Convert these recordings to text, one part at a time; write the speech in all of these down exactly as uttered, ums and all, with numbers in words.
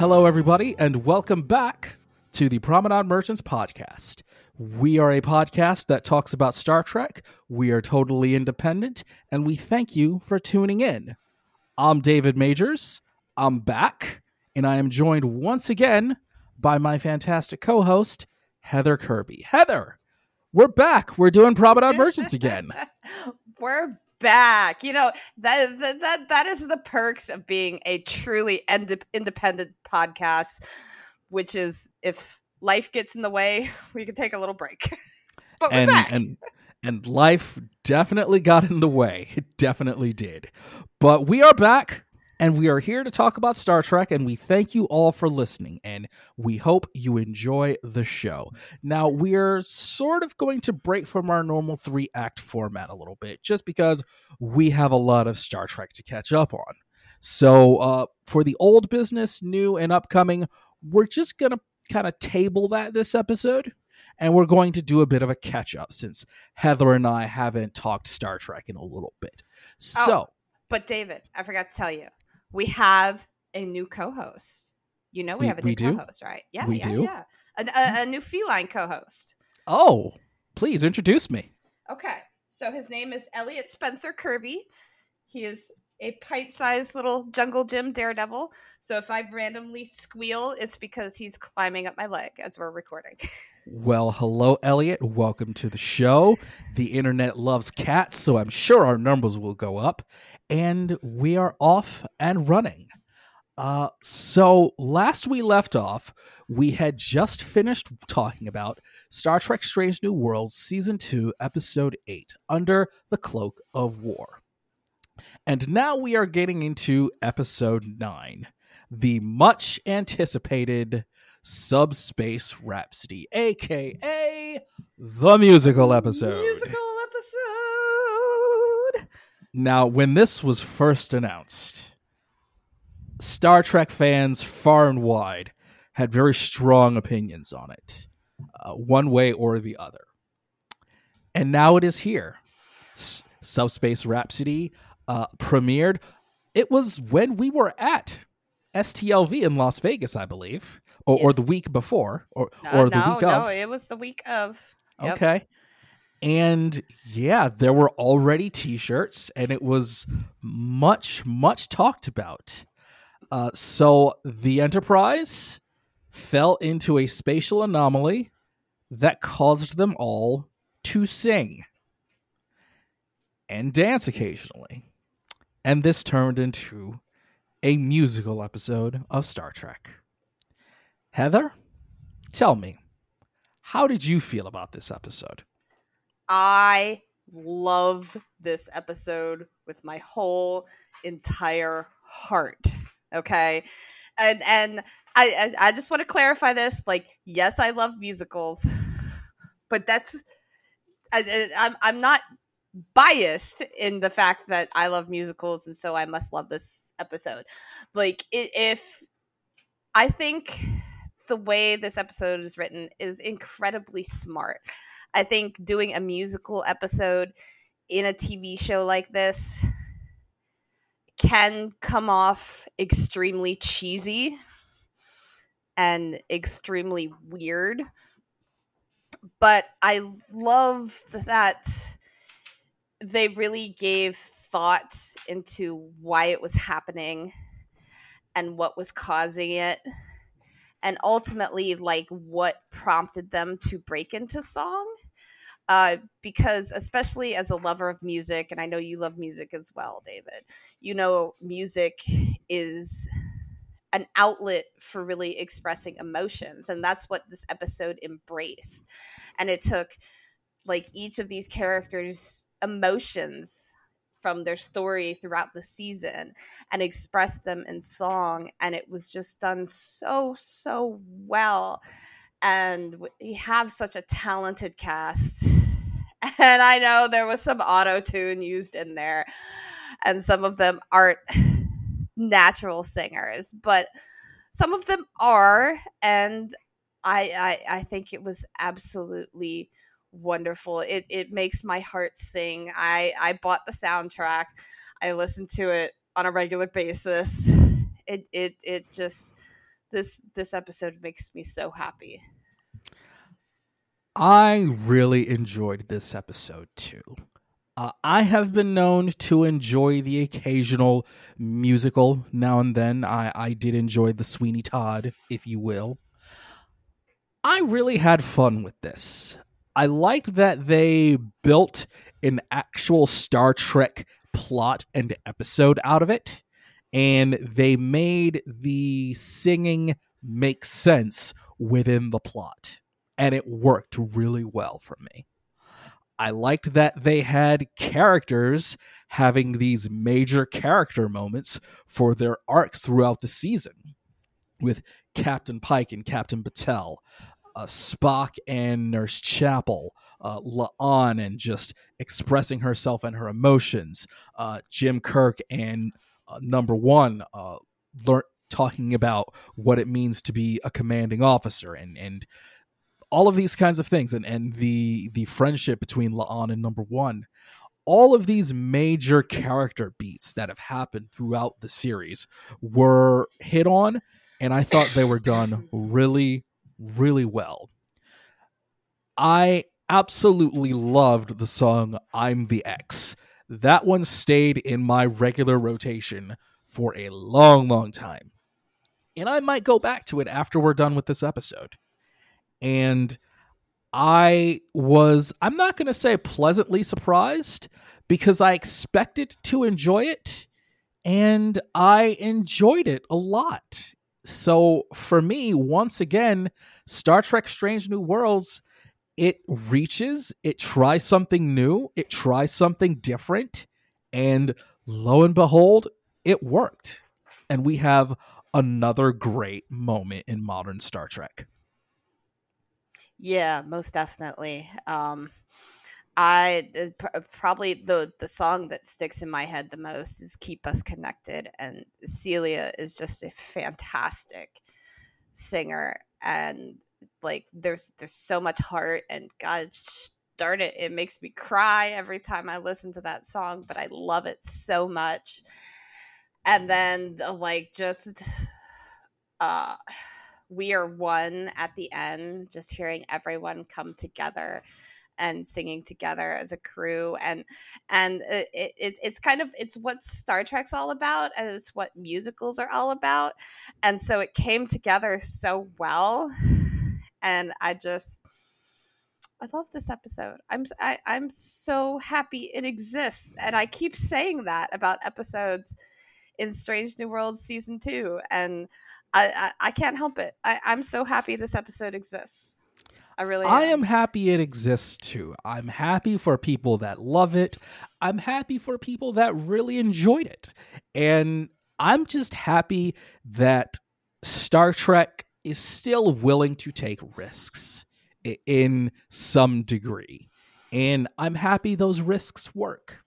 Hello, everybody, and welcome back to the Promenade Merchants podcast. We are a podcast that talks about Star Trek. We are totally independent, and we thank you for tuning in. I'm David Majors. I'm back, and I am joined once again by my fantastic co-host, Heather Kirby. Heather, we're back. We're doing Promenade Merchants again. We're back. You know, that, that that that is the perks of being a truly ind- independent podcast, which is if life gets in the way, we can take a little break. But we're and, back. And, and life definitely got in the way. It definitely did. But we are back. And we are here to talk about Star Trek, and we thank you all for listening, and we hope you enjoy the show. Now, we're sort of going to break from our normal three-act format a little bit, just because we have a lot of Star Trek to catch up on. So, uh, for the old business, new and upcoming, we're just going to kind of table that this episode, and we're going to do a bit of a catch-up, since Heather and I haven't talked Star Trek in a little bit. So, oh, but David, I forgot to tell you. We have a new co-host. You know we, we have a new co-host, right? Yeah, we yeah, do. yeah. A, a, a new feline co-host. Oh, please introduce me. Okay. So his name is Elliot Spencer Kirby. He is a pint-sized little jungle gym daredevil. So if I randomly squeal, it's because he's climbing up my leg as we're recording. Well, hello, Elliot. Welcome to the show. The internet loves cats, so I'm sure our numbers will go up. And we are off and running. Uh, so last we left off, we had just finished talking about Star Trek: Strange New Worlds, Season two, Episode eight, Under the Cloak of War. And now we are getting into Episode nine, the much anticipated Subspace Rhapsody, a k a the musical episode. Musical episode! Now, when this was first announced, Star Trek fans far and wide had very strong opinions on it, uh, one way or the other. And now it is here. S- Subspace Rhapsody uh, premiered. It was when we were at S T L V in Las Vegas, I believe, or, yes. or the week before, or, no, or the no, week of. No, it was the week of. Yep. Okay. And yeah, there were already t-shirts, and it was much, much talked about. Uh, so the Enterprise fell into a spatial anomaly that caused them all to sing and dance occasionally. And this turned into a musical episode of Star Trek. Heather, tell me, how did you feel about this episode? I love this episode with my whole entire heart. Okay. And and I I just want to clarify this. Like, yes, I love musicals, but that's I, I'm I'm not biased in the fact that I love musicals, and so I must love this episode. Like, if I think the way this episode is written is incredibly smart. I think doing a musical episode in a T V show like this can come off extremely cheesy and extremely weird. But I love that they really gave thought into why it was happening and what was causing it. And ultimately, like, what prompted them to break into song. Uh, because especially as a lover of music, and I know you love music as well, David, you know, music is an outlet for really expressing emotions. And that's what this episode embraced. And it took, like, each of these characters' emotions from their story throughout the season and express them in song. And it was just done so, so well. And we have such a talented cast. And I know there was some auto-tune used in there, and some of them aren't natural singers, but some of them are. And I, I, I think it was absolutely wonderful. It it makes my heart sing. I, I bought the soundtrack. I listen to it on a regular basis. It it it just this this episode makes me so happy. I really enjoyed this episode too. Uh, I have been known to enjoy the occasional musical now and then. I, I did enjoy the Sweeney Todd, if you will. I really had fun with this. I liked that they built an actual Star Trek plot and episode out of it, and they made the singing make sense within the plot, and it worked really well for me. I liked that they had characters having these major character moments for their arcs throughout the season, with Captain Pike and Captain Batel, uh, Spock and Nurse Chapel, uh, La'an and just expressing herself and her emotions, uh, Jim Kirk and uh, Number One uh, lear- talking about what it means to be a commanding officer and and. All of these kinds of things, and, and the the friendship between La'an and Number One, all of these major character beats that have happened throughout the series were hit on, and I thought they were done really, really well. I absolutely loved the song "I'm the X." That one stayed in my regular rotation for a long, long time. And I might go back to it after we're done with this episode. And I was, I'm not going to say pleasantly surprised, because I expected to enjoy it, and I enjoyed it a lot. So for me, once again, Star Trek Strange New Worlds, it reaches, it tries something new, it tries something different, and lo and behold, it worked. And we have another great moment in modern Star Trek. Yeah, most definitely. Um, I uh, pr- probably the the song that sticks in my head the most is "Keep Us Connected," and Celia is just a fantastic singer, and like there's there's so much heart, and God darn it, it makes me cry every time I listen to that song, but I love it so much. And then like just uh We Are One at the end, just hearing everyone come together and singing together as a crew. And and it, it, it's kind of, it's what Star Trek's all about, and it's what musicals are all about. And so it came together so well. And I just, I love this episode. I'm, I, I'm so happy it exists. And I keep saying that about episodes in Strange New Worlds Season two. And I, I, I can't help it. I, I'm so happy this episode exists. I really am. I am happy it exists too. I'm happy for people that love it. I'm happy for people that really enjoyed it. And I'm just happy that Star Trek is still willing to take risks in some degree. And I'm happy those risks work.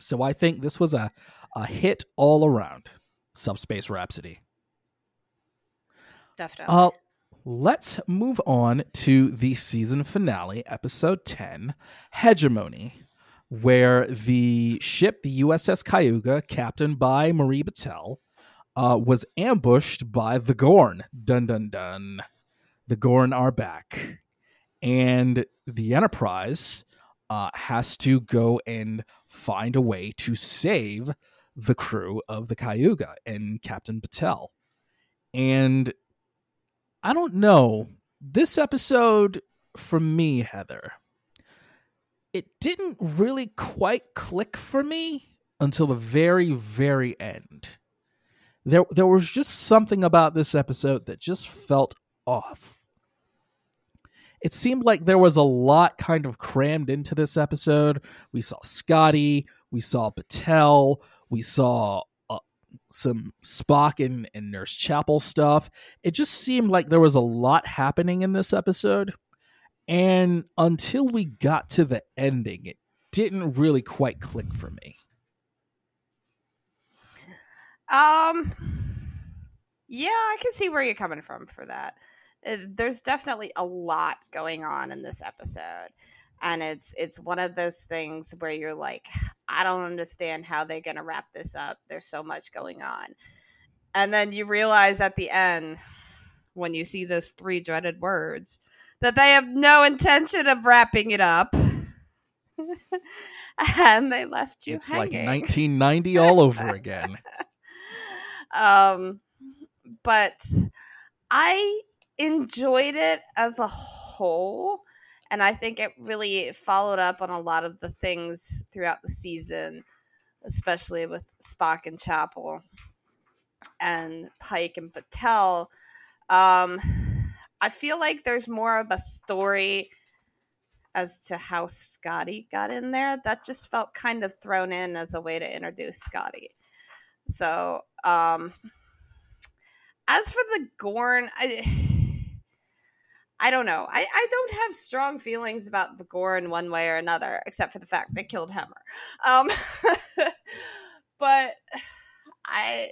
So I think this was a, a hit all around. Subspace Rhapsody. Definitely. Uh, let's move on to the season finale, episode ten, Hegemony, where the ship, the U S S Cayuga, captained by Marie Batel, uh, was ambushed by the Gorn. Dun, dun, dun. The Gorn are back. And the Enterprise uh, has to go and find a way to save the crew of the Cayuga and Captain Batel. And I don't know. This episode, for me, Heather, it didn't really quite click for me until the very, very end. There there was just something about this episode that just felt off. It seemed like there was a lot kind of crammed into this episode. We saw Scotty, we saw Batel, we saw some Spock and, and Nurse Chapel stuff. It just seemed like there was a lot happening in this episode. And until we got to the ending, it didn't really quite click for me. Um, yeah, I can see where you're coming from for that. There's definitely a lot going on in this episode. And it's it's one of those things where you're like, I don't understand how they're going to wrap this up. There's so much going on. And then you realize at the end, when you see those three dreaded words, that they have no intention of wrapping it up. And they left you it's hanging. It's like nineteen ninety all over again. um, But I enjoyed it as a whole. And I think it really followed up on a lot of the things throughout the season, especially with Spock and Chapel and Pike and Batel. Um, I feel like there's more of a story as to how Scotty got in there. That just felt kind of thrown in as a way to introduce Scotty. So, um, as for the Gorn, I, I don't know. I, I don't have strong feelings about the Gorn one way or another, except for the fact they killed Hammer. Um, but I...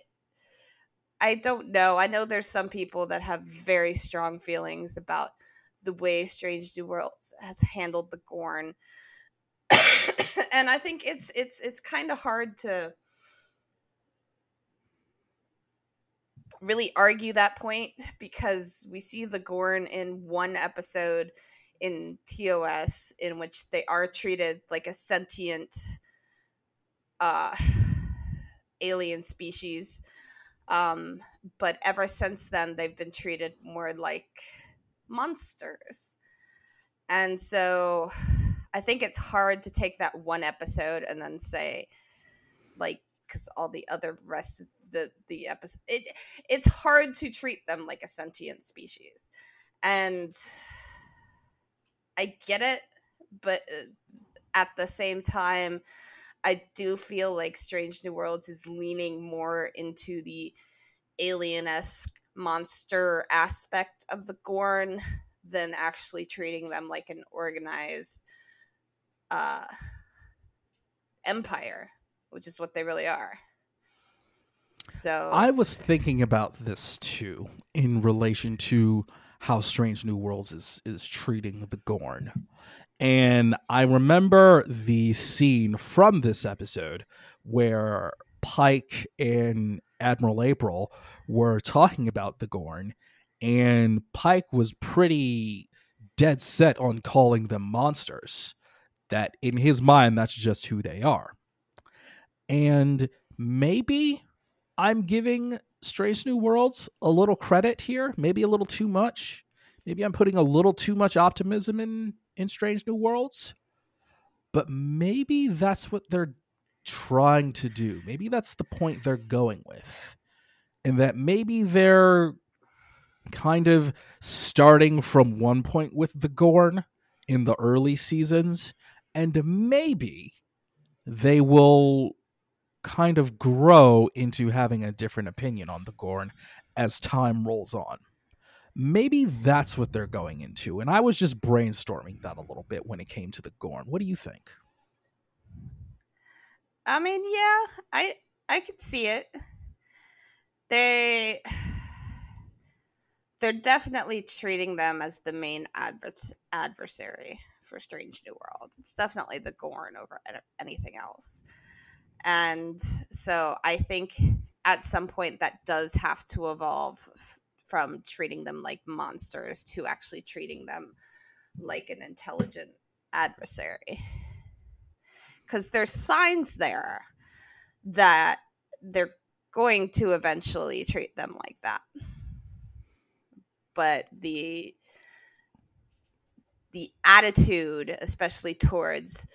I don't know. I know there's some people that have very strong feelings about the way Strange New Worlds has handled the Gorn. And I think it's it's it's kind of hard to really argue that point, because we see the Gorn in one episode in T O S in which they are treated like a sentient uh, alien species. Um, but ever since then, they've been treated more like monsters. And so I think it's hard to take that one episode and then say, like, because all the other rest of the, the episode, it, it's hard to treat them like a sentient species. And I get it, but at the same time, I do feel like Strange New Worlds is leaning more into the alien-esque monster aspect of the Gorn than actually treating them like an organized uh, empire, which is what they really are. So I was thinking about this too in relation to how Strange New Worlds is is treating the Gorn. And I remember the scene from this episode where Pike and Admiral April were talking about the Gorn, and Pike was pretty dead set on calling them monsters. That in his mind, that's just who they are. And maybe I'm giving Strange New Worlds a little credit here, maybe a little too much. Maybe I'm putting a little too much optimism in in Strange New Worlds, but maybe that's what they're trying to do. Maybe that's the point they're going with, and that maybe they're kind of starting from one point with the Gorn in the early seasons, and maybe they will kind of grow into having a different opinion on the Gorn as time rolls on. Maybe that's what they're going into. And I was just brainstorming that a little bit when it came to the Gorn. What do you think? I mean, yeah, I I could see it. They, they're definitely treating them as the main advers- adversary for Strange New Worlds. It's definitely the Gorn over anything else. And so I think at some point that does have to evolve f- from treating them like monsters to actually treating them like an intelligent adversary. Because there's signs there that they're going to eventually treat them like that. But the the attitude, especially towards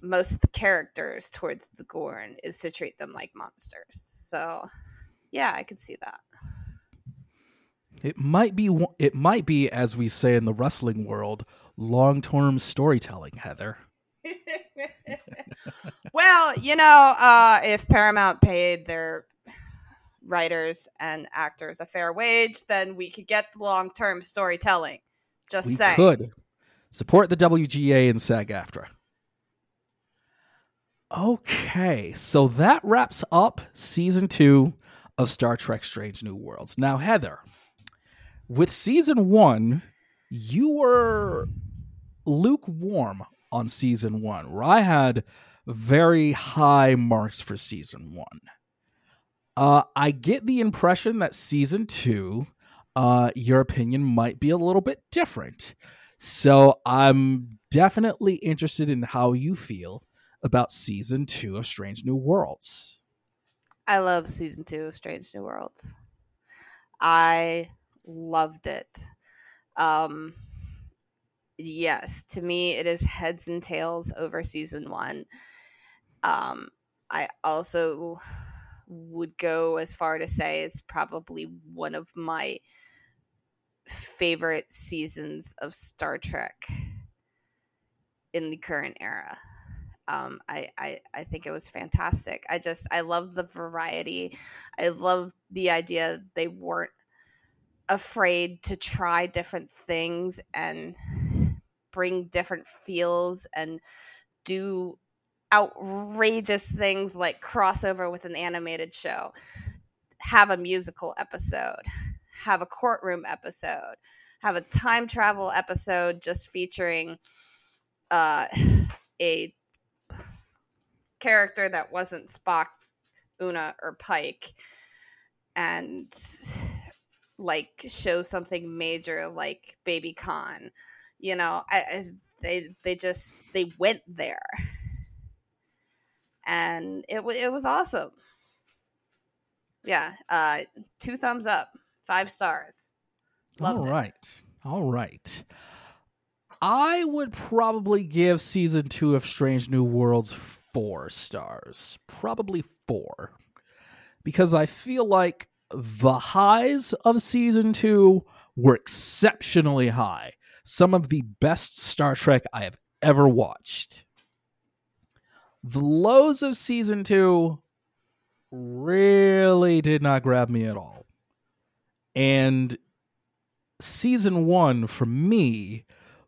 most of the characters towards the Gorn, is to treat them like monsters. So, yeah, I could see that. It might be, it might be, as we say in the wrestling world, long-term storytelling, Heather. Well, you know, uh, if Paramount paid their writers and actors a fair wage, then we could get long-term storytelling. Just we saying. We could. Support the W G A and SAG-AFTRA. Okay, so that wraps up season two of Star Trek Strange New Worlds. Now, Heather, with season one, you were lukewarm on season one, where I had very high marks for season one. Uh, I get the impression that season two, uh, your opinion might be a little bit different. So I'm definitely interested in how you feel about season two of Strange New Worlds. I love season two of Strange New Worlds. I loved it. Um, yes, to me, it is heads and tails over season one. Um, I also would go as far to say it's probably one of my favorite seasons of Star Trek in the current era. Um, I, I, I think it was fantastic. I just, I love the variety. I love the idea they weren't afraid to try different things and bring different feels and do outrageous things like crossover with an animated show, have a musical episode, have a courtroom episode, have a time travel episode just featuring uh, a character that wasn't Spock, Una, or Pike, and like show something major like Baby Khan. You know, I, I, they they just they went there, and it it was awesome. Yeah, uh, two thumbs up, five stars. Loved it. All right, all right. I would probably give season two of Strange New Worlds four stars, probably four, because I feel like the highs of season two were exceptionally high. Some of the best Star Trek I have ever watched. The lows of season two really did not grab me at all. And season one for me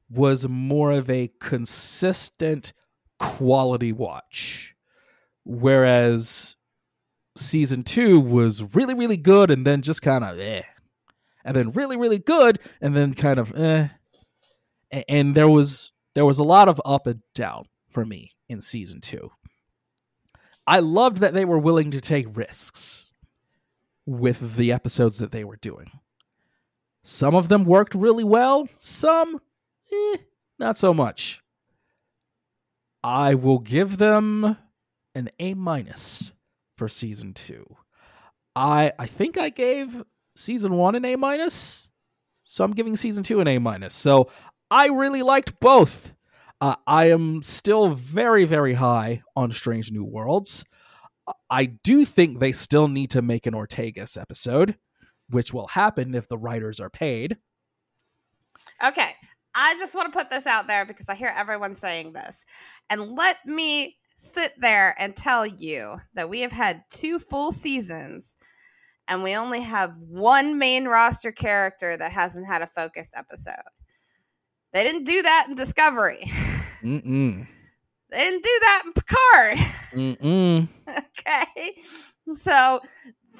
was more of a consistent quality watch, whereas season two was really, really good and then just kind of eh. And then really, really good and then kind of eh. And there was there was a lot of up and down for me in season two. I loved that they were willing to take risks with the episodes that they were doing. Some of them worked really well. Some, eh, not so much. I will give them an A minus for season two. I I think I gave season one an A minus, so I'm giving season two an A minus. So I really liked both. Uh, I am still very, very high on Strange New Worlds. I do think they still need to make an Ortegas episode, which will happen if the writers are paid. Okay, I just want to put this out there because I hear everyone saying this. And let me sit there and tell you that we have had two full seasons and we only have one main roster character that hasn't had a focused episode. They didn't do that in Discovery. Mm-mm. They didn't do that in Picard. Mm-mm. Okay. So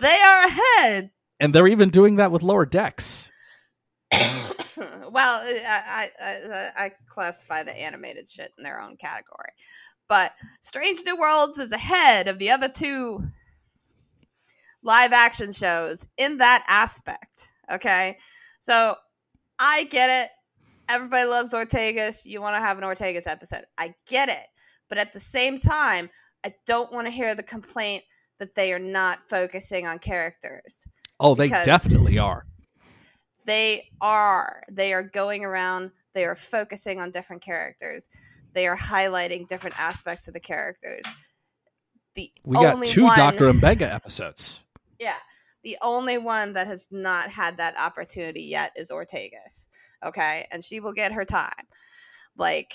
they are ahead. And they're even doing that with Lower Decks. Well, I, I, I classify the animated shit in their own category. But Strange New Worlds is ahead of the other two live action shows in that aspect. Okay. So I get it. Everybody loves Ortegas. You want to have an Ortegas episode. I get it. But at the same time, I don't want to hear the complaint that they are not focusing on characters. Oh, they definitely are. They are. They are going around. They are focusing on different characters. They are highlighting different aspects of the characters. The we got two one... Doctor M'Benga episodes. Yeah. The only one that has not had that opportunity yet is Ortegas. Okay, and she will get her time. Like,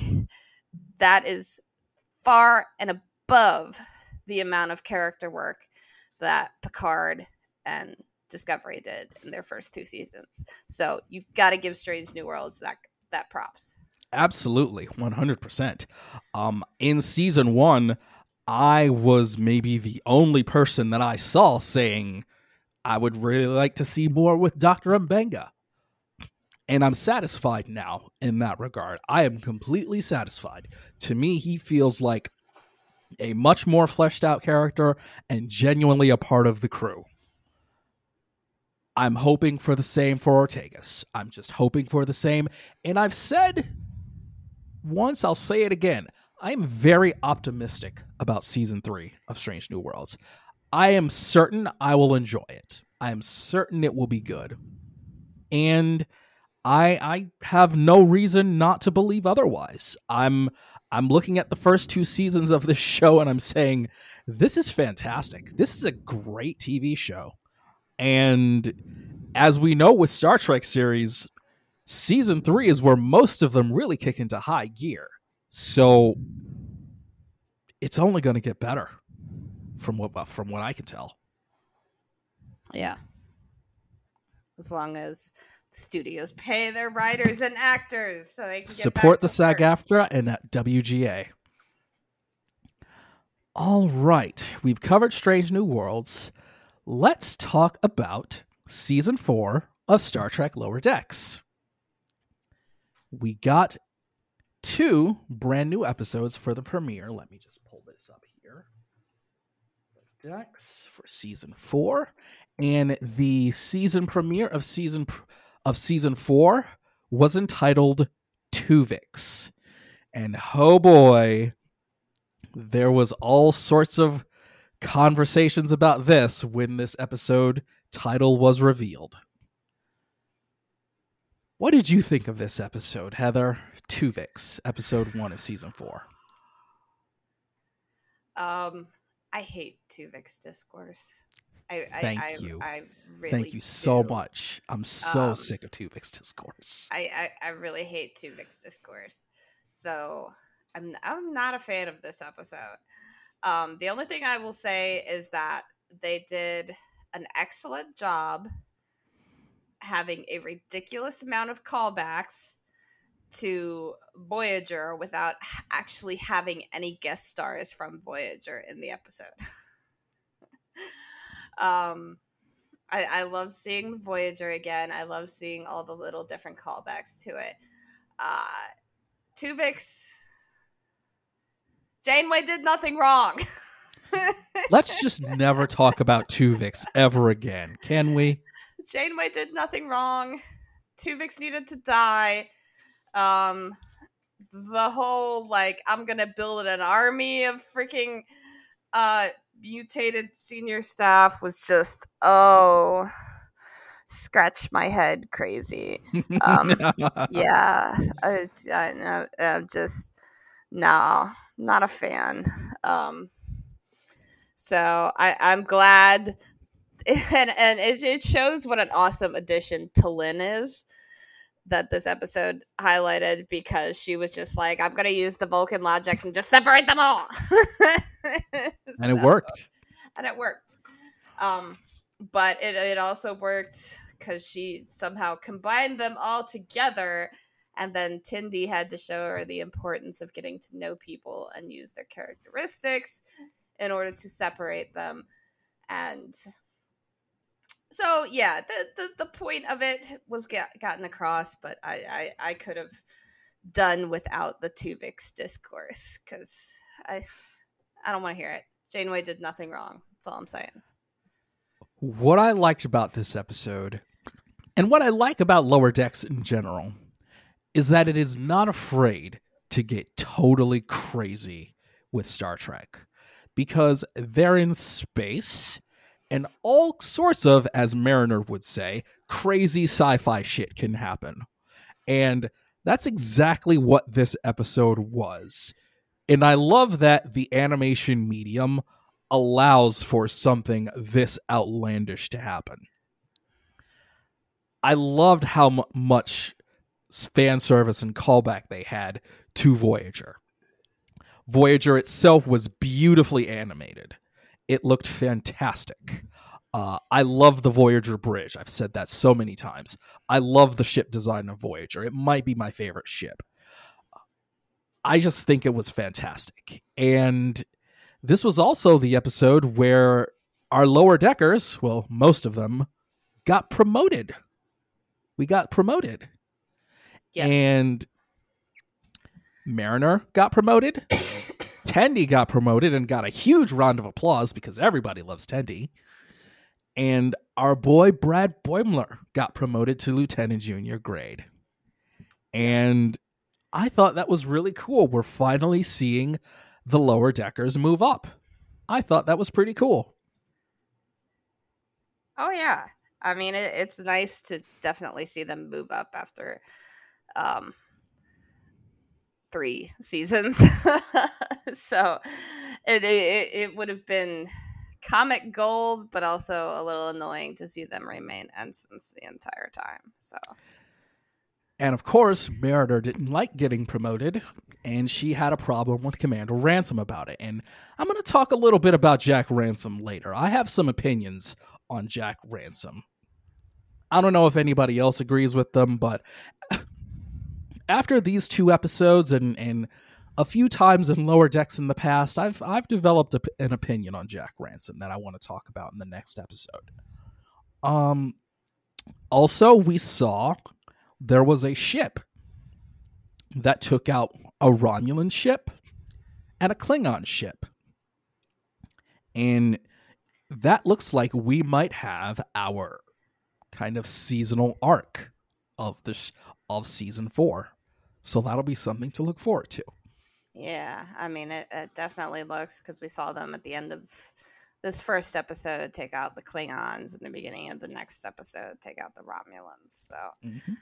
that is far and above the amount of character work that Picard and Discovery did in their first two seasons. So you got to give Strange New Worlds that that props. Absolutely, one hundred percent. Um, in season one, I was maybe the only person that I saw saying, I would really like to see more with Doctor M'Benga. And I'm satisfied now in that regard. I am completely satisfied. To me, he feels like a much more fleshed out character and genuinely a part of the crew. I'm hoping for the same for Ortegas. I'm just hoping for the same. And I've said once, I'll say it again. I'm very optimistic about season three of Strange New Worlds. I am certain I will enjoy it. I am certain it will be good. And I I have no reason not to believe otherwise. I'm I'm looking at the first two seasons of this show and I'm saying, this is fantastic. This is a great T V show. And as we know with Star Trek series, season three is where most of them really kick into high gear. So it's only going to get better from what from what I can tell. Yeah. As long as the studios pay their writers and actors so they can get support the SAG-AFTRA and that W G A. All right. We've covered Strange New Worlds. Let's talk about season four of Star Trek Lower Decks. We got two brand new episodes for the premiere. Let me just pull this up here. Lower Decks for season four, and the season premiere of season of season four was entitled Tuvix. And oh boy, there was all sorts of conversations about this when this episode title was revealed. What did you think of this episode, Heather? Tuvix, episode one of season four. Um, I hate Tuvix discourse. I, Thank I, you. I, I really Thank you do. so much. I'm so um, sick of Tuvix discourse. I, I, I really hate Tuvix discourse. So I'm I'm not a fan of this episode. Um, the only thing I will say is that they did an excellent job having a ridiculous amount of callbacks to Voyager without actually having any guest stars from Voyager in the episode. um, I, I love seeing Voyager again. I love seeing all the little different callbacks to it. Uh, Tuvix... Janeway did nothing wrong. Let's just never talk about Tuvix ever again, can we? Janeway did nothing wrong. Tuvix needed to die. Um, the whole, like, I'm going to build an army of freaking uh, mutated senior staff was just, oh, scratch my head crazy. Um, yeah. I, I, I'm just, no. Not a fan. Um, so I, I'm glad. And, and it, it shows what an awesome addition T'Lyn is that this episode highlighted, because she was just like, I'm going to use the Vulcan logic and just separate them all. and so, it worked. And it worked. Um, but it, it also worked because she somehow combined them all together. And then Tendi had to show her the importance of getting to know people and use their characteristics in order to separate them. And so, yeah, the the, the point of it was get, gotten across, but I, I, I could have done without the Tuvix discourse because I, I don't want to hear it. Janeway did nothing wrong. That's all I'm saying. What I liked about this episode, and what I like about Lower Decks in general, is that it is not afraid to get totally crazy with Star Trek, because they're in space and all sorts of, as Mariner would say, crazy sci-fi shit can happen. And that's exactly what this episode was. And I love that the animation medium allows for something this outlandish to happen. I loved how m- much... fan service and callback they had to Voyager. Voyager itself was beautifully animated. It looked fantastic. Uh, I love the Voyager bridge. I've said that so many times. I love the ship design of Voyager. It might be my favorite ship. I just think it was fantastic. And this was also the episode where our lower deckers, well, most of them, got promoted. We got promoted. Yes. And Mariner got promoted. Tendi got promoted and got a huge round of applause because everybody loves Tendi. And our boy Brad Boimler got promoted to lieutenant junior grade. And I thought that was really cool. We're finally seeing the lower deckers move up. I thought that was pretty cool. Oh, yeah. I mean, it, it's nice to definitely see them move up after um, three seasons. So it, it, it would have been comic gold, but also a little annoying to see them remain ensigns the entire time. So, and of course, Mariner didn't like getting promoted, and she had a problem with Commander Ransom about it. And I'm going to talk a little bit about Jack Ransom later. I have some opinions on Jack Ransom. I don't know if anybody else agrees with them, but after these two episodes and and a few times in Lower Decks in the past, I've I've developed a, an opinion on Jack Ransom that I want to talk about in the next episode. Um, also, we saw there was a ship that took out a Romulan ship and a Klingon ship, and that looks like we might have our kind of seasonal arc of this of season four. So that'll be something to look forward to. Yeah, I mean, it, it definitely looks, because we saw them at the end of this first episode take out the Klingons, and the beginning of the next episode take out the Romulans. So mm-hmm.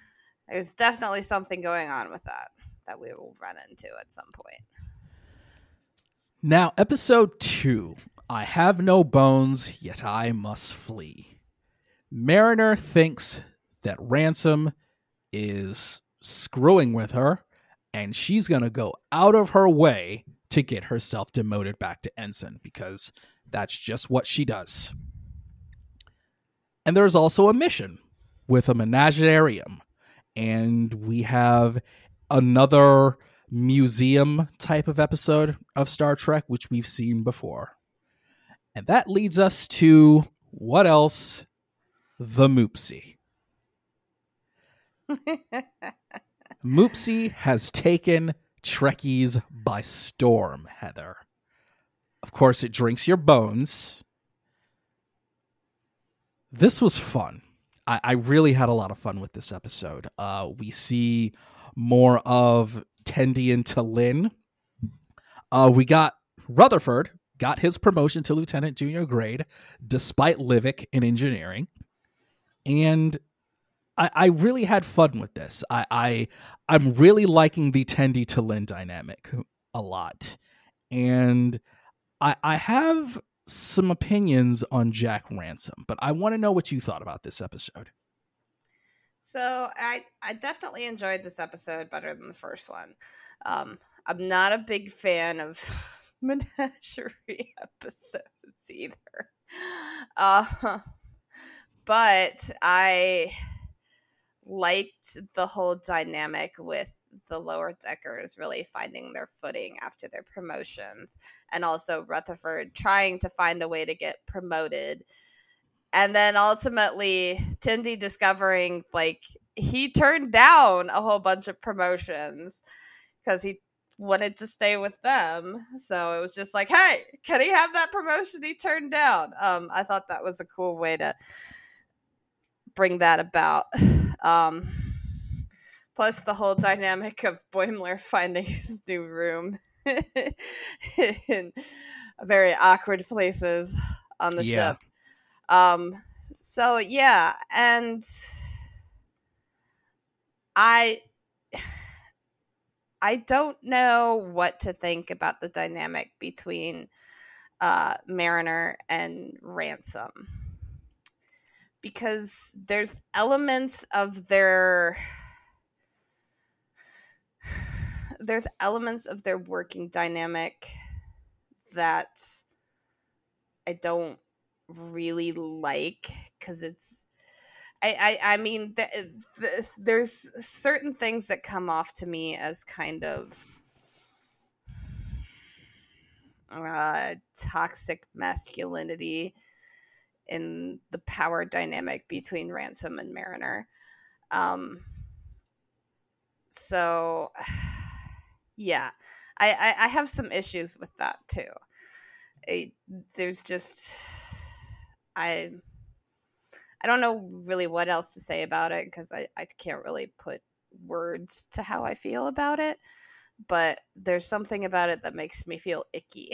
There's definitely something going on with that that we will run into at some point. Now, episode two. I have no bones, yet I must flee. Mariner thinks that Ransom is screwing with her, and she's going to go out of her way to get herself demoted back to ensign, because that's just what she does. And there's also a mission with a menagerie, and we have another museum type of episode of Star Trek, which we've seen before. And that leads us to, what else? The Moopsie. Moopsie has taken Trekkies by storm, Heather. Of course, it drinks your bones. This was fun. I, I really had a lot of fun with this episode. Uh, we see more of Tendi and T'Lyn. Uh, we got Rutherford. Got his promotion to lieutenant junior grade, despite Livick in engineering. And I, I really had fun with this. I, I, I'm really liking the Tendi T'Lyn dynamic a lot. And I, I have some opinions on Jack Ransom, but I want to know what you thought about this episode. So I, I definitely enjoyed this episode better than the first one. Um, I'm not a big fan of menagerie episodes either, uh, but I liked the whole dynamic with the lower deckers really finding their footing after their promotions, and also Rutherford trying to find a way to get promoted, and then ultimately Tendi discovering like he turned down a whole bunch of promotions because he wanted to stay with them. So it was just like, hey, can he have that promotion he turned down? Um, I thought that was a cool way to bring that about. Um, plus the whole dynamic of Boimler finding his new room in very awkward places on the yeah. ship. Um, so yeah, and I... I don't know what to think about the dynamic between uh, Mariner and Ransom, because there's elements of their there's elements of their working dynamic that I don't really like, because it's I, I, I mean, th- th- there's certain things that come off to me as kind of uh, toxic masculinity in the power dynamic between Ransom and Mariner. Um, so, yeah, I, I, I have some issues with that too. I, there's just, I, I don't know really what else to say about it because I, I can't really put words to how I feel about it. But there's something about it that makes me feel icky.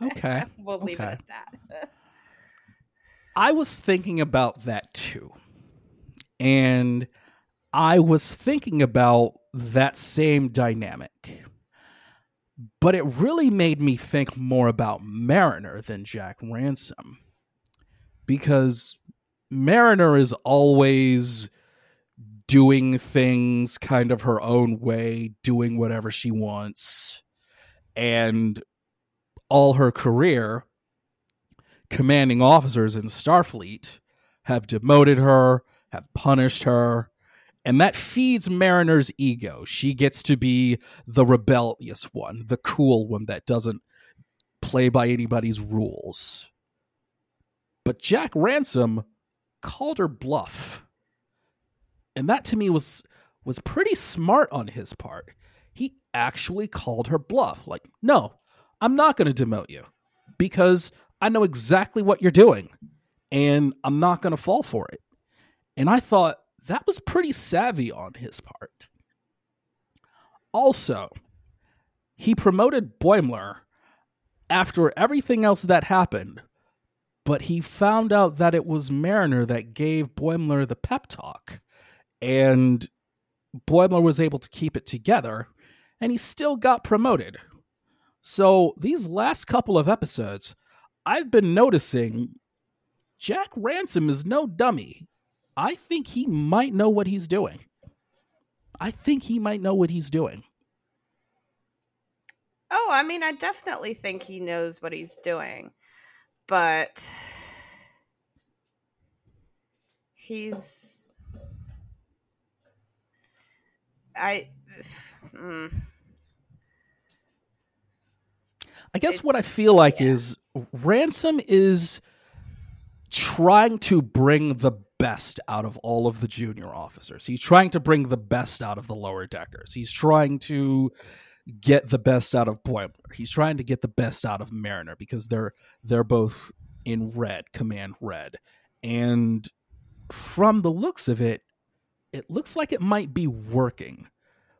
Okay. We'll leave okay. it at that. I was thinking about that too. And I was thinking about that same dynamic. But it really made me think more about Mariner than Jack Ransom. Because Mariner is always doing things kind of her own way, doing whatever she wants. And all her career, commanding officers in Starfleet have demoted her, have punished her, and that feeds Mariner's ego. She gets to be the rebellious one, the cool one that doesn't play by anybody's rules. But Jack Ransom called her bluff. And that to me was was pretty smart on his part. He actually called her bluff. Like, no, I'm not going to demote you because I know exactly what you're doing and I'm not going to fall for it. And I thought that was pretty savvy on his part. Also, he promoted Boimler after everything else that happened, but he found out that it was Mariner that gave Boimler the pep talk, and Boimler was able to keep it together and he still got promoted. So these last couple of episodes, I've been noticing Jack Ransom is no dummy. I think he might know what he's doing. I think he might know what he's doing. Oh, I mean, I definitely think he knows what he's doing. But he's... I... Mm. I guess it, what I feel like yeah. is Ransom is trying to bring the best out of all of the junior officers. He's trying to bring the best out of the lower deckers. He's trying to get the best out of Boimler. He's trying to get the best out of Mariner because they're they're both in red, command red. And from the looks of it, it looks like it might be working,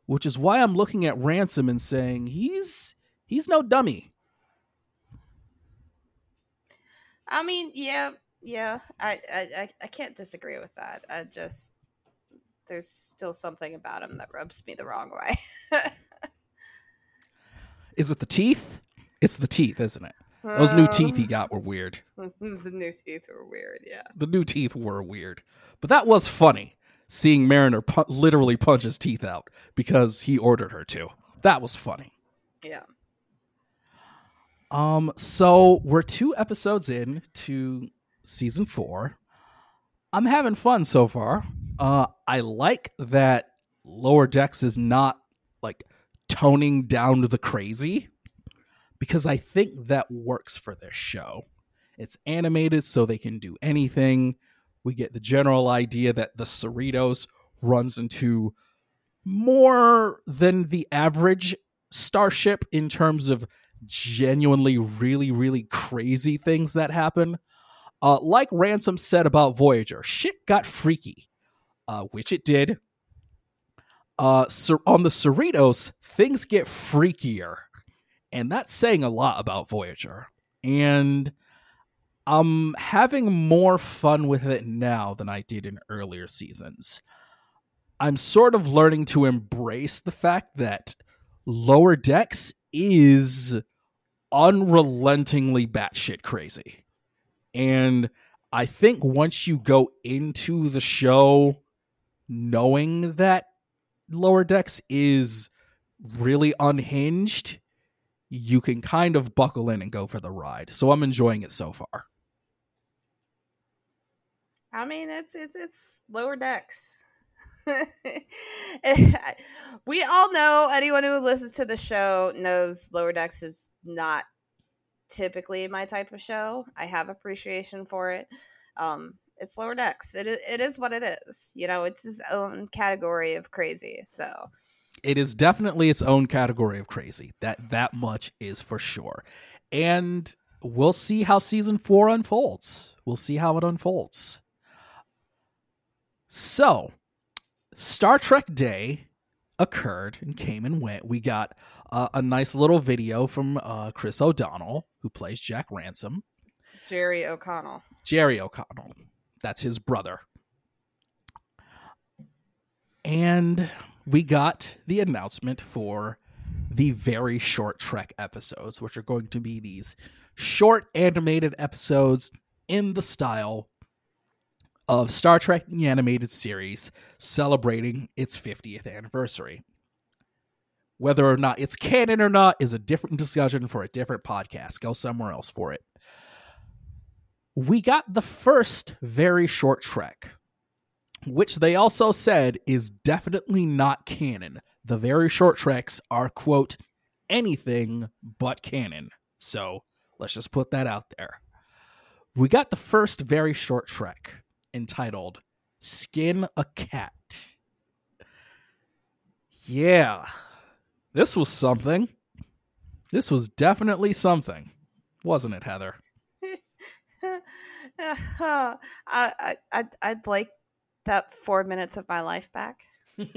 which is why I'm looking at Ransom and saying he's he's no dummy. I mean, yeah, yeah. I, I, I can't disagree with that. I just, there's still something about him that rubs me the wrong way. Is it the teeth? It's the teeth, isn't it? Those um, new teeth he got were weird. The new teeth were weird, yeah. The new teeth were weird. But that was funny, seeing Mariner pu- literally punch his teeth out because he ordered her to. That was funny. Yeah. Um, so we're two episodes in to season four. I'm having fun so far. Uh, I like that Lower Decks is not like toning down the crazy because I think that works for this show. It's animated so they can do anything. We get the general idea that the Cerritos runs into more than the average starship in terms of genuinely really really crazy things that happen, uh like Ransom said about Voyager. Shit got freaky, uh which it did. Uh so on the Cerritos, things get freakier, and that's saying a lot about Voyager, and I'm having more fun with it now than I did in earlier seasons. I'm sort of learning to embrace the fact that Lower Decks is unrelentingly batshit crazy. And I think once you go into the show knowing that Lower Decks is really unhinged, you can kind of buckle in and go for the ride. So I'm enjoying it so far. I mean, it's it's it's Lower Decks. We all know, anyone who listens to the show knows Lower Decks is not typically my type of show. I have appreciation for it. Um, it's Lower Decks. It, it is what it is. You know, it's its own category of crazy. So it is definitely its own category of crazy. That that much is for sure. And we'll see how season four unfolds. We'll see how it unfolds. So, Star Trek Day occurred and came and went. We got uh, a nice little video from uh, Chris O'Donnell, who plays Jack Ransom. Jerry O'Connell. Jerry O'Connell. That's his brother. And we got the announcement for the Very Short Trek episodes, which are going to be these short animated episodes in the style of Star Trek: The Animated Series, celebrating its fiftieth anniversary. Whether or not it's canon or not is a different discussion for a different podcast. Go somewhere else for it. We got the first Very Short Trek, which they also said is definitely not canon. The Very Short Treks are, quote, anything but canon. So let's just put that out there. We got the first Very Short Trek, entitled Skin a Cat. Yeah, this was something. This was definitely something. Wasn't it, Heather? I, I, I'd, I'd like that four minutes of my life back. Look,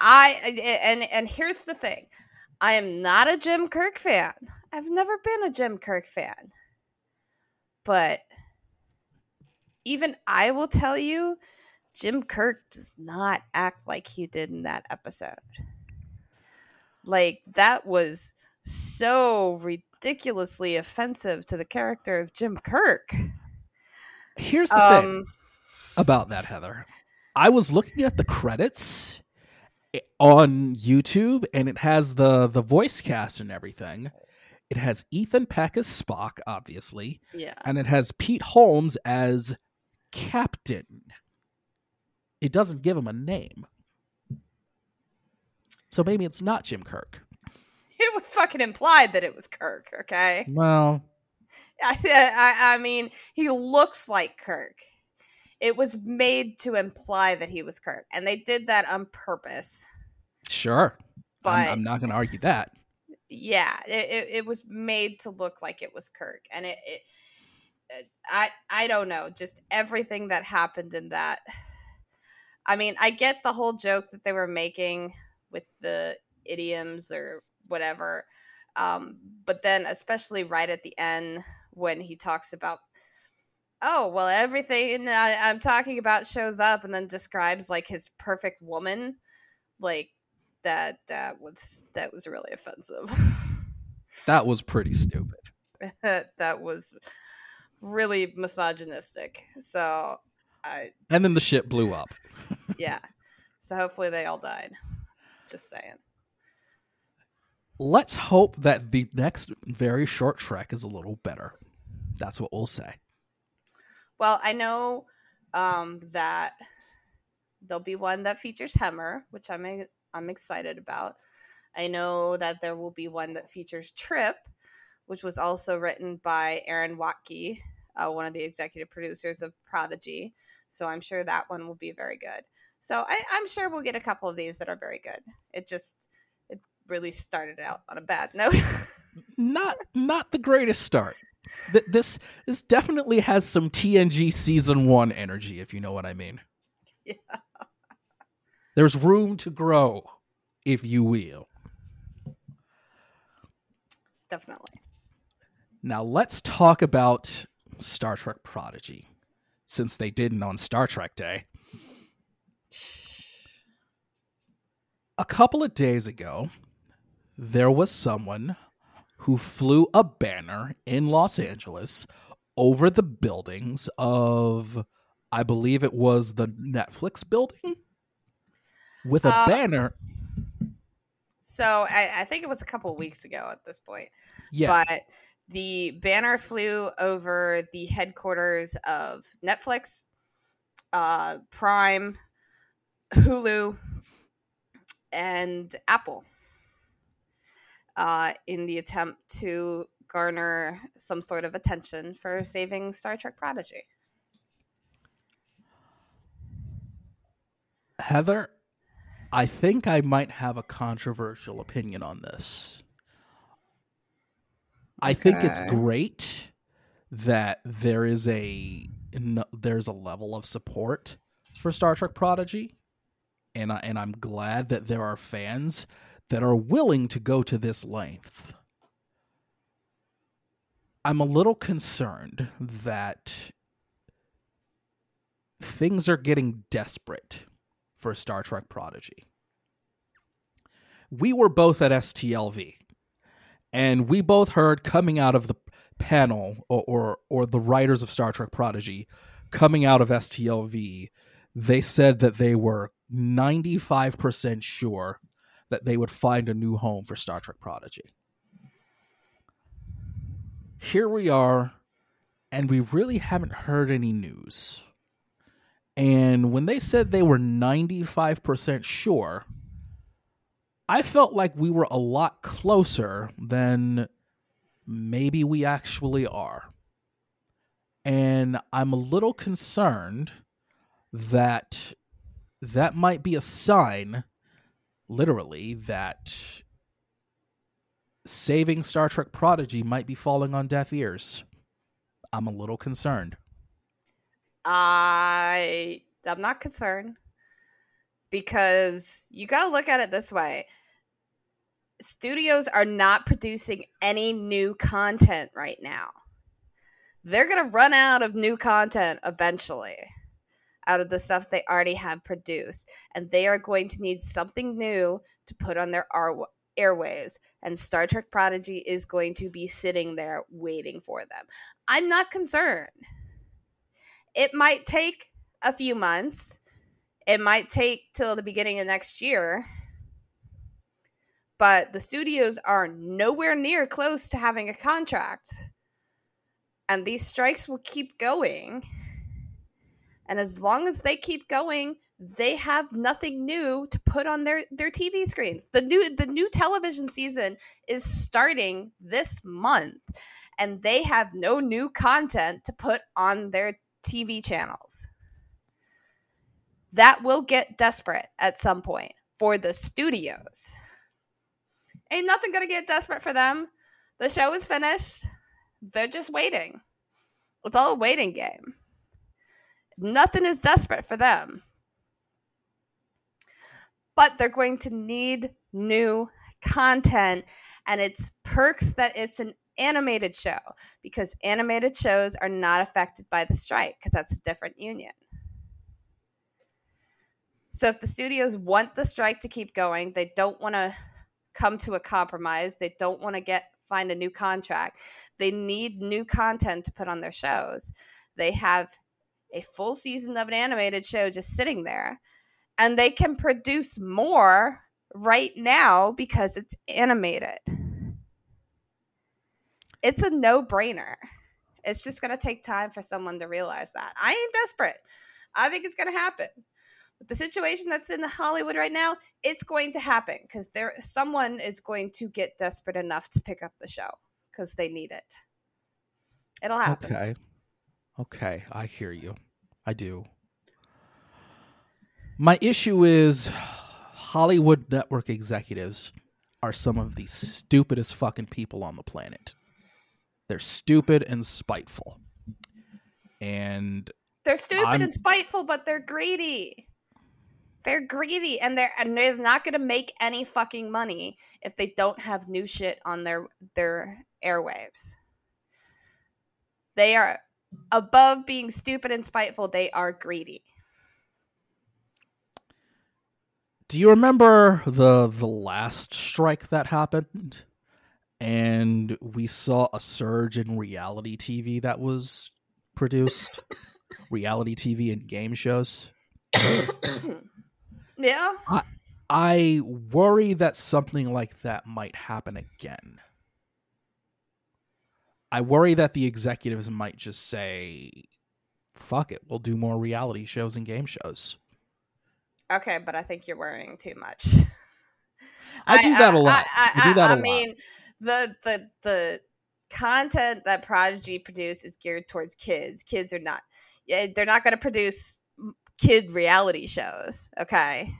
I and and here's the thing. I am not a Jim Kirk fan. I've never been a Jim Kirk fan. But even I will tell you, Jim Kirk does not act like he did in that episode. Like, that was so ridiculously offensive to the character of Jim Kirk. Here's the um, thing about that, Heather. I was looking at the credits on YouTube, and it has the, the voice cast and everything. It has Ethan Peck as Spock, obviously. Yeah. And it has Pete Holmes as Captain. It doesn't give him a name. So maybe it's not Jim Kirk. It was fucking implied that it was Kirk, okay? Well, I, I, I mean, he looks like Kirk. It was made to imply that he was Kirk, and they did that on purpose. Sure. But I'm, I'm not going to argue that. Yeah, it, it, it was made to look like it was Kirk, and it, it, it I I don't know, just everything that happened in that. I mean, I get the whole joke that they were making with the idioms or whatever. Um, but then especially right at the end when he talks about, oh, well, everything I, I'm talking about shows up, and then describes like his perfect woman. Like that, that was, that was really offensive. That was pretty stupid. That was really misogynistic. So I, and then the ship blew up. Yeah. So hopefully they all died. Just saying. Let's hope that the next Very Short Trek is a little better. That's what we'll say. Well, I know um, that there'll be one that features Hemmer, which I'm I'm excited about. I know that there will be one that features Trip, which was also written by Aaron Watke, uh, one of the executive producers of Prodigy. So I'm sure that one will be very good. So I, I'm sure we'll get a couple of these that are very good. It just really started out on a bad note. not not the greatest start. Th- this this definitely has some T N G season one energy, if you know what I mean. Yeah. There's room to grow, if you will. Definitely. Now let's talk about Star Trek Prodigy, since they didn't on Star Trek Day. A couple of days ago, there was someone who flew a banner in Los Angeles over the buildings of, I believe it was the Netflix building, with a uh, banner. So I, I think it was a couple of weeks ago at this point. Yeah. But the banner flew over the headquarters of Netflix, uh, Prime, Hulu, and Apple. Uh, in the attempt to garner some sort of attention for saving Star Trek Prodigy. Heather, I think I might have a controversial opinion on this. Okay. I think it's great that there is a there's a level of support for Star Trek Prodigy, and I, and I'm glad that there are fans that are willing to go to this length. I'm a little concerned that things are getting desperate for Star Trek Prodigy. We were both at S T L V, and we both heard coming out of the panel or, or, or the writers of Star Trek Prodigy coming out of S T L V, they said that they were ninety-five percent sure that they would find a new home for Star Trek Prodigy. Here we are, and we really haven't heard any news. And when they said they were ninety-five percent sure, I felt like we were a lot closer than maybe we actually are. And I'm a little concerned that that might be a sign, literally, that saving Star Trek Prodigy might be falling on deaf ears. I'm a little concerned. I, I'm not concerned, because you got to look at it this way. Studios are not producing any new content right now. They're going to run out of new content eventually out of the stuff they already have produced, and they are going to need something new to put on their ar- airwaves, and Star Trek Prodigy is going to be sitting there waiting for them. I'm not concerned. It might take a few months. It might take till the beginning of next year. But the studios are nowhere near close to having a contract. And these strikes will keep going. And as long as they keep going, they have nothing new to put on their, their T V screens. The new, the new television season is starting this month, and they have no new content to put on their T V channels. That will get desperate at some point for the studios. Ain't nothing gonna get desperate for them. The show is finished. They're just waiting. It's all a waiting game. Nothing is desperate for them. But they're going to need new content, and it's perks that it's an animated show, because animated shows are not affected by the strike, because that's a different union. So if the studios want the strike to keep going, they don't want to come to a compromise, they don't want to get find a new contract, they need new content to put on their shows. They have a full season of an animated show just sitting there, and they can produce more right now because it's animated. It's a no-brainer. It's just going to take time for someone to realize that. I ain't desperate. I think it's going to happen. But the situation that's in Hollywood right now, it's going to happen, because there someone is going to get desperate enough to pick up the show because they need it. It'll happen. Okay. Okay. I hear you. I do. My issue is Hollywood network executives are some of the stupidest fucking people on the planet. They're stupid and spiteful. And they're stupid I'm... and spiteful, but they're greedy. They're greedy, and they're and they're not going to make any fucking money if they don't have new shit on their their airwaves. They are above being stupid and spiteful. They are greedy. Do you remember the the last strike that happened? And we saw a surge in reality T V that was produced. Reality T V and game shows. Yeah. I, I worry that something like that might happen again. I worry that the executives might just say, fuck it, we'll do more reality shows and game shows. Okay, but I think you're worrying too much. I, I do that I, a lot. I, I, I, I do that I a mean, lot. The, the the content that Prodigy produces is geared towards kids. Kids are not, they're not going to produce kid reality shows, okay?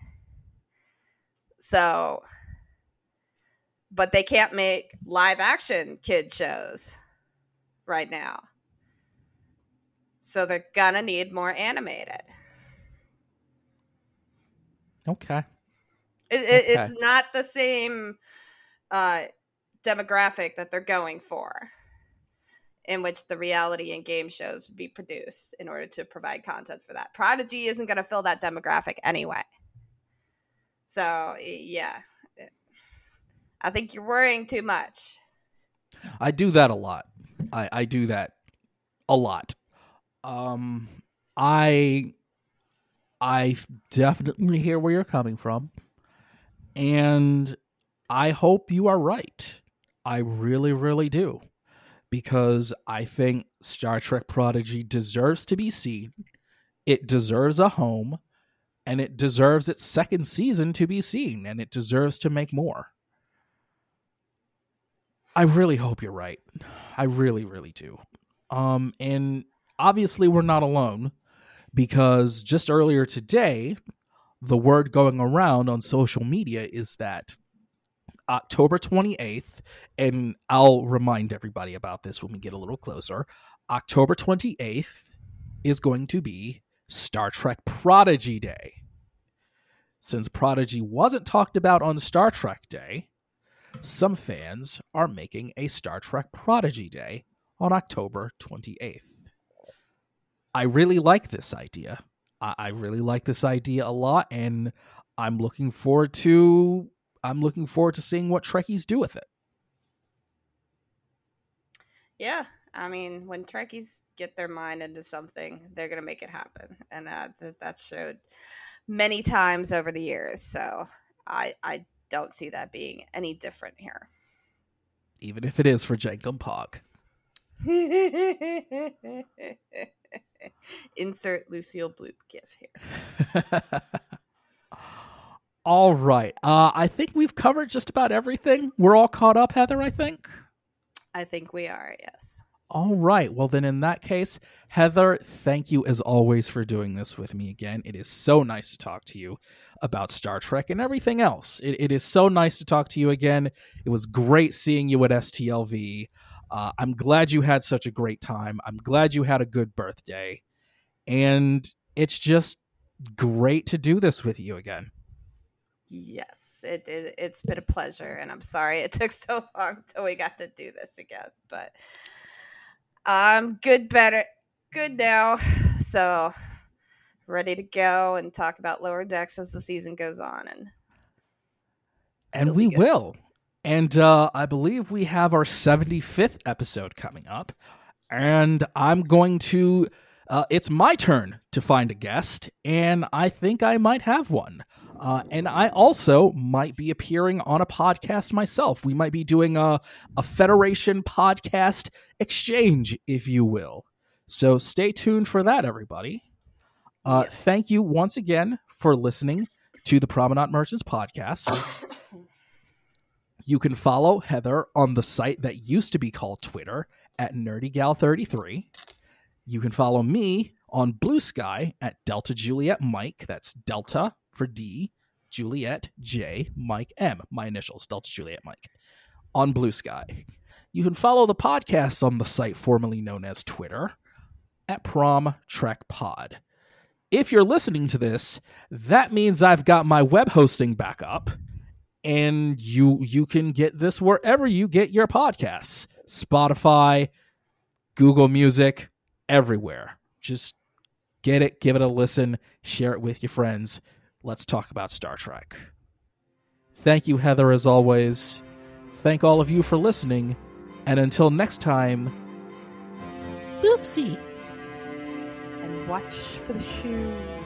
So, but they can't make live action kid shows right now. So they're going to need more animated. Okay. It, it, okay. It's not the same uh, demographic that they're going for, in which the reality and game shows would be produced in order to provide content for that. Prodigy isn't going to fill that demographic anyway. So, yeah. I think you're worrying too much. I do that a lot. I, I do that a lot. Um, I, I definitely hear where you're coming from, and I hope you are right. I really, really do, because I think Star Trek Prodigy deserves to be seen. It deserves a home, and it deserves its second season to be seen, and it deserves to make more. I really hope you're right. I really, really do. Um, and obviously, we're not alone, because just earlier today, the word going around on social media is that October twenty-eighth, and I'll remind everybody about this when we get a little closer, October twenty-eighth is going to be Star Trek Prodigy Day. Since Prodigy wasn't talked about on Star Trek Day, some fans are making a Star Trek Prodigy Day on October twenty-eighth. I really like this idea. I, I really like this idea a lot, and I'm looking forward to I'm looking forward to seeing what Trekkies do with it. Yeah, I mean, when Trekkies get their mind into something, they're gonna make it happen, and uh, that that showed many times over the years. So I I don't see that being any different here. Even if it is for Jankum Pog. Insert Lucille Bloop gif here. All right. Uh, I think we've covered just about everything. We're all caught up, Heather, I think? I think we are, yes. All right. Well, then in that case, Heather, thank you as always for doing this with me again. It is so nice to talk to you about Star Trek and everything else. It, it is so nice to talk to you again. It was great seeing you at S T L V. Uh, I'm glad you had such a great time. I'm glad you had a good birthday. And it's just great to do this with you again. Yes, it, it, it's been a pleasure. And I'm sorry it took so long till we got to do this again. But I'm good, better, good now. So ready to go and talk about Lower Decks as the season goes on. And, and we will. And uh, I believe we have our seventy-fifth episode coming up. And I'm going to, uh, it's my turn to find a guest. And I think I might have one. Uh, and I also might be appearing on a podcast myself. We might be doing a, a Federation podcast exchange, if you will. So stay tuned for that, everybody. Uh, yes. Thank you once again for listening to the Promenade Merchants podcast. You can follow Heather on the site that used to be called Twitter at Nerdy Gal thirty-three. You can follow me on Blue Sky at Delta Juliet Mike. That's Delta for D, Juliet J, Mike M. My initials, Delta Juliet Mike, on Blue Sky. You can follow the podcast on the site formerly known as Twitter at Prom Trek Pod. If you're listening to this, that means I've got my web hosting back up. And you you can get this wherever you get your podcasts. Spotify, Google Music, everywhere. Just get it, give it a listen, share it with your friends. Let's talk about Star Trek. Thank you, Heather, as always. Thank all of you for listening. And until next time, oopsie. And watch for the shoe.